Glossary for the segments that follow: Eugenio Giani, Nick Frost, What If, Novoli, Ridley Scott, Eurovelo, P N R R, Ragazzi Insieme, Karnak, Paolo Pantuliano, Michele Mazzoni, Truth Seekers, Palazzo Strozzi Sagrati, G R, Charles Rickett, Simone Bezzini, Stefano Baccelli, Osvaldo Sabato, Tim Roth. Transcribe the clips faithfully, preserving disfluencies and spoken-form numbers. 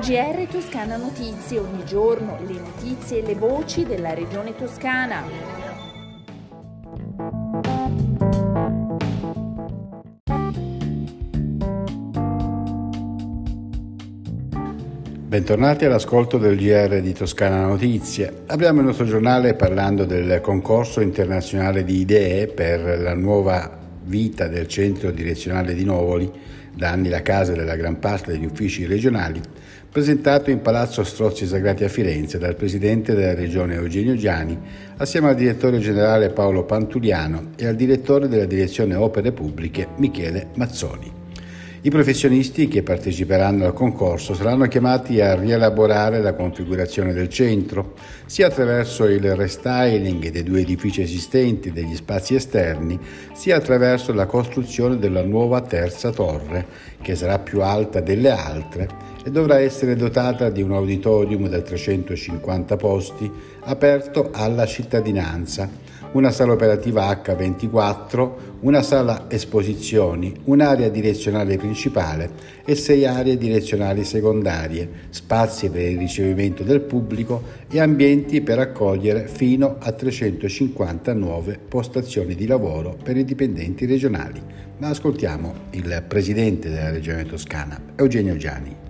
G R Toscana Notizie, ogni giorno le notizie e le voci della regione toscana. Bentornati all'ascolto del G R di Toscana Notizie. Apriamo il nostro giornale parlando del concorso internazionale di idee per la nuova vita del centro direzionale di Novoli, da anni la casa della gran parte degli uffici regionali, presentato in Palazzo Strozzi Sagrati a Firenze dal presidente della regione Eugenio Giani, assieme al direttore generale Paolo Pantuliano e al direttore della direzione Opere Pubbliche Michele Mazzoni. I professionisti che parteciperanno al concorso saranno chiamati a rielaborare la configurazione del centro, sia attraverso il restyling dei due edifici esistenti e degli spazi esterni, sia attraverso la costruzione della nuova terza torre, che sarà più alta delle altre e dovrà essere dotata di un auditorium da trecentocinquanta posti aperto alla cittadinanza, una sala operativa acca ventiquattro, una sala esposizioni, un'area direzionale principale e sei aree direzionali secondarie, spazi per il ricevimento del pubblico e ambienti per accogliere fino a trecentocinquanta nuove postazioni di lavoro per i dipendenti regionali. Ma ascoltiamo il presidente della Regione Toscana, Eugenio Giani.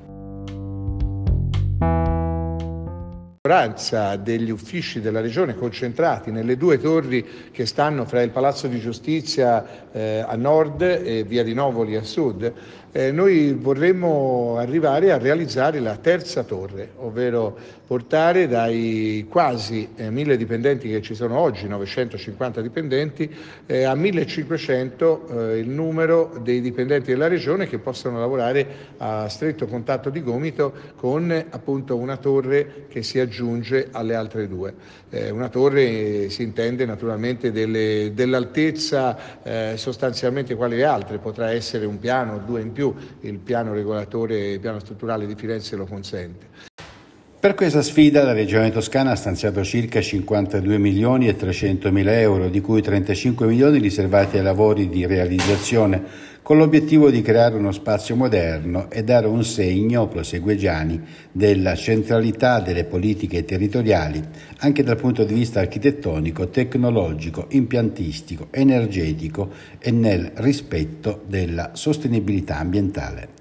La maggioranza degli uffici della regione concentrati nelle due torri che stanno fra il Palazzo di Giustizia eh, a nord e via di Novoli a sud, eh, noi vorremmo arrivare a realizzare la terza torre, ovvero portare dai quasi eh, mille dipendenti che ci sono oggi, novecentocinquanta dipendenti, eh, a millecinquecento eh, il numero dei dipendenti della regione che possono lavorare a stretto contatto di gomito con eh, appunto una torre che si aggiunge aggiunge alle altre due. Eh, una torre eh, si intende naturalmente delle, dell'altezza eh, sostanzialmente quali le altre, potrà essere un piano o due in più, il piano regolatore, il piano strutturale di Firenze lo consente. Per questa sfida la Regione Toscana ha stanziato circa cinquantadue milioni e trecentomila euro, di cui trentacinque milioni riservati ai lavori di realizzazione, con l'obiettivo di creare uno spazio moderno e dare un segno, prosegue Giani, della centralità delle politiche territoriali, anche dal punto di vista architettonico, tecnologico, impiantistico, energetico e nel rispetto della sostenibilità ambientale.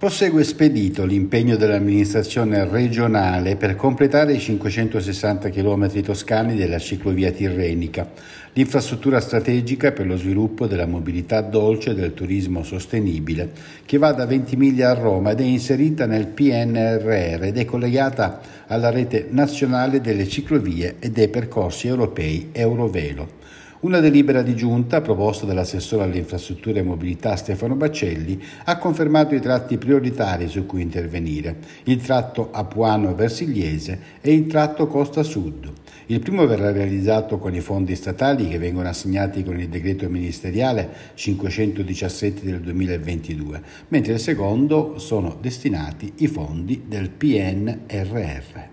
Prosegue spedito l'impegno dell'amministrazione regionale per completare i cinquecentosessanta chilometri toscani della ciclovia tirrenica, l'infrastruttura strategica per lo sviluppo della mobilità dolce e del turismo sostenibile, che va da Ventimiglia a Roma ed è inserita nel P N R R ed è collegata alla rete nazionale delle ciclovie e dei percorsi europei Eurovelo. Una delibera di giunta, proposta dall'assessore alle infrastrutture e mobilità Stefano Baccelli, ha confermato i tratti prioritari su cui intervenire, il tratto Apuano-Versigliese e il tratto Costa Sud. Il primo verrà realizzato con i fondi statali che vengono assegnati con il decreto ministeriale cinquecentodiciassette del duemilaventidue, mentre il secondo sono destinati i fondi del P N R R.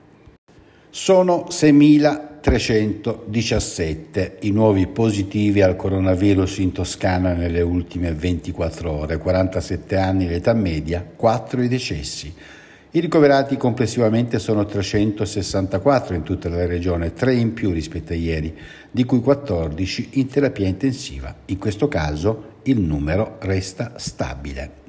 Sono seimila trecentodiciassette i nuovi positivi al coronavirus in Toscana nelle ultime ventiquattro ore, quarantasette anni l'età media, quattro i decessi. I ricoverati complessivamente sono trecentosessantaquattro in tutta la regione, tre in più rispetto a ieri, di cui quattordici in terapia intensiva. In questo caso il numero resta stabile.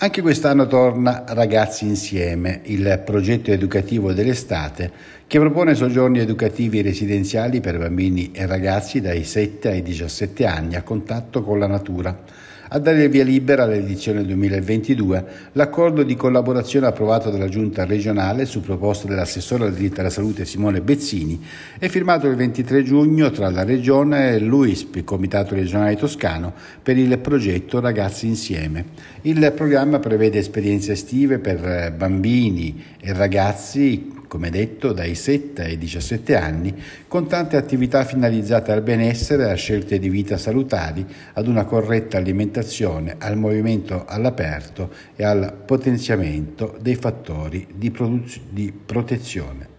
Anche quest'anno torna Ragazzi Insieme, il progetto educativo dell'estate che propone soggiorni educativi residenziali per bambini e ragazzi dai sette ai diciassette anni a contatto con la natura. A dare il via libera all'edizione duemilaventidue, l'accordo di collaborazione approvato dalla Giunta regionale su proposta dell'assessore al diritto alla salute Simone Bezzini è firmato il ventitré giugno tra la Regione e l'U I S P, Comitato Regionale Toscano, per il progetto Ragazzi Insieme. Il programma prevede esperienze estive per bambini e ragazzi, come detto, dai sette ai diciassette anni, con tante attività finalizzate al benessere, a scelte di vita salutari, ad una corretta alimentazione, al movimento all'aperto e al potenziamento dei fattori di, produ- di protezione.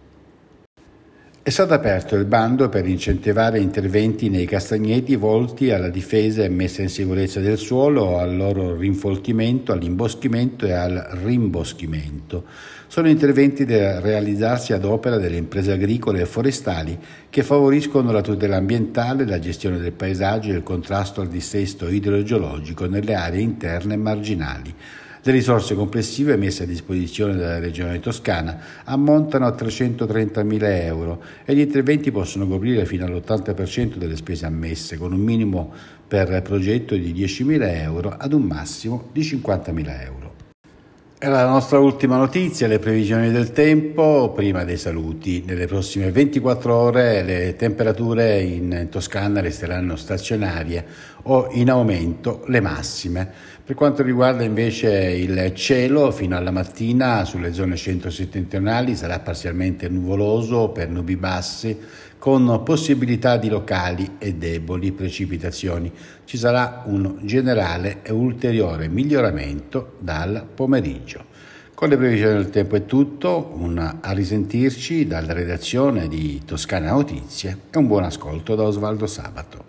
È stato aperto il bando per incentivare interventi nei castagneti volti alla difesa e messa in sicurezza del suolo, al loro rinfoltimento, all'imboschimento e al rimboschimento. Sono interventi da realizzarsi ad opera delle imprese agricole e forestali che favoriscono la tutela ambientale, la gestione del paesaggio e il contrasto al dissesto idrogeologico nelle aree interne e marginali. Le risorse complessive messe a disposizione dalla Regione Toscana ammontano a trecentotrenta mila euro e gli interventi possono coprire fino all'ottanta per cento delle spese ammesse, con un minimo per progetto di diecimila euro ad un massimo di cinquantamila euro. Era la nostra ultima notizia, le previsioni del tempo prima dei saluti. Nelle prossime ventiquattro ore le temperature in Toscana resteranno stazionarie o in aumento le massime. Per quanto riguarda invece il cielo, fino alla mattina sulle zone centro-settentrionali sarà parzialmente nuvoloso per nubi basse, con possibilità di locali e deboli precipitazioni. Ci sarà un generale e ulteriore miglioramento dal pomeriggio. Con le previsioni del tempo è tutto, un a risentirci dalla redazione di Toscana Notizie e un buon ascolto da Osvaldo Sabato.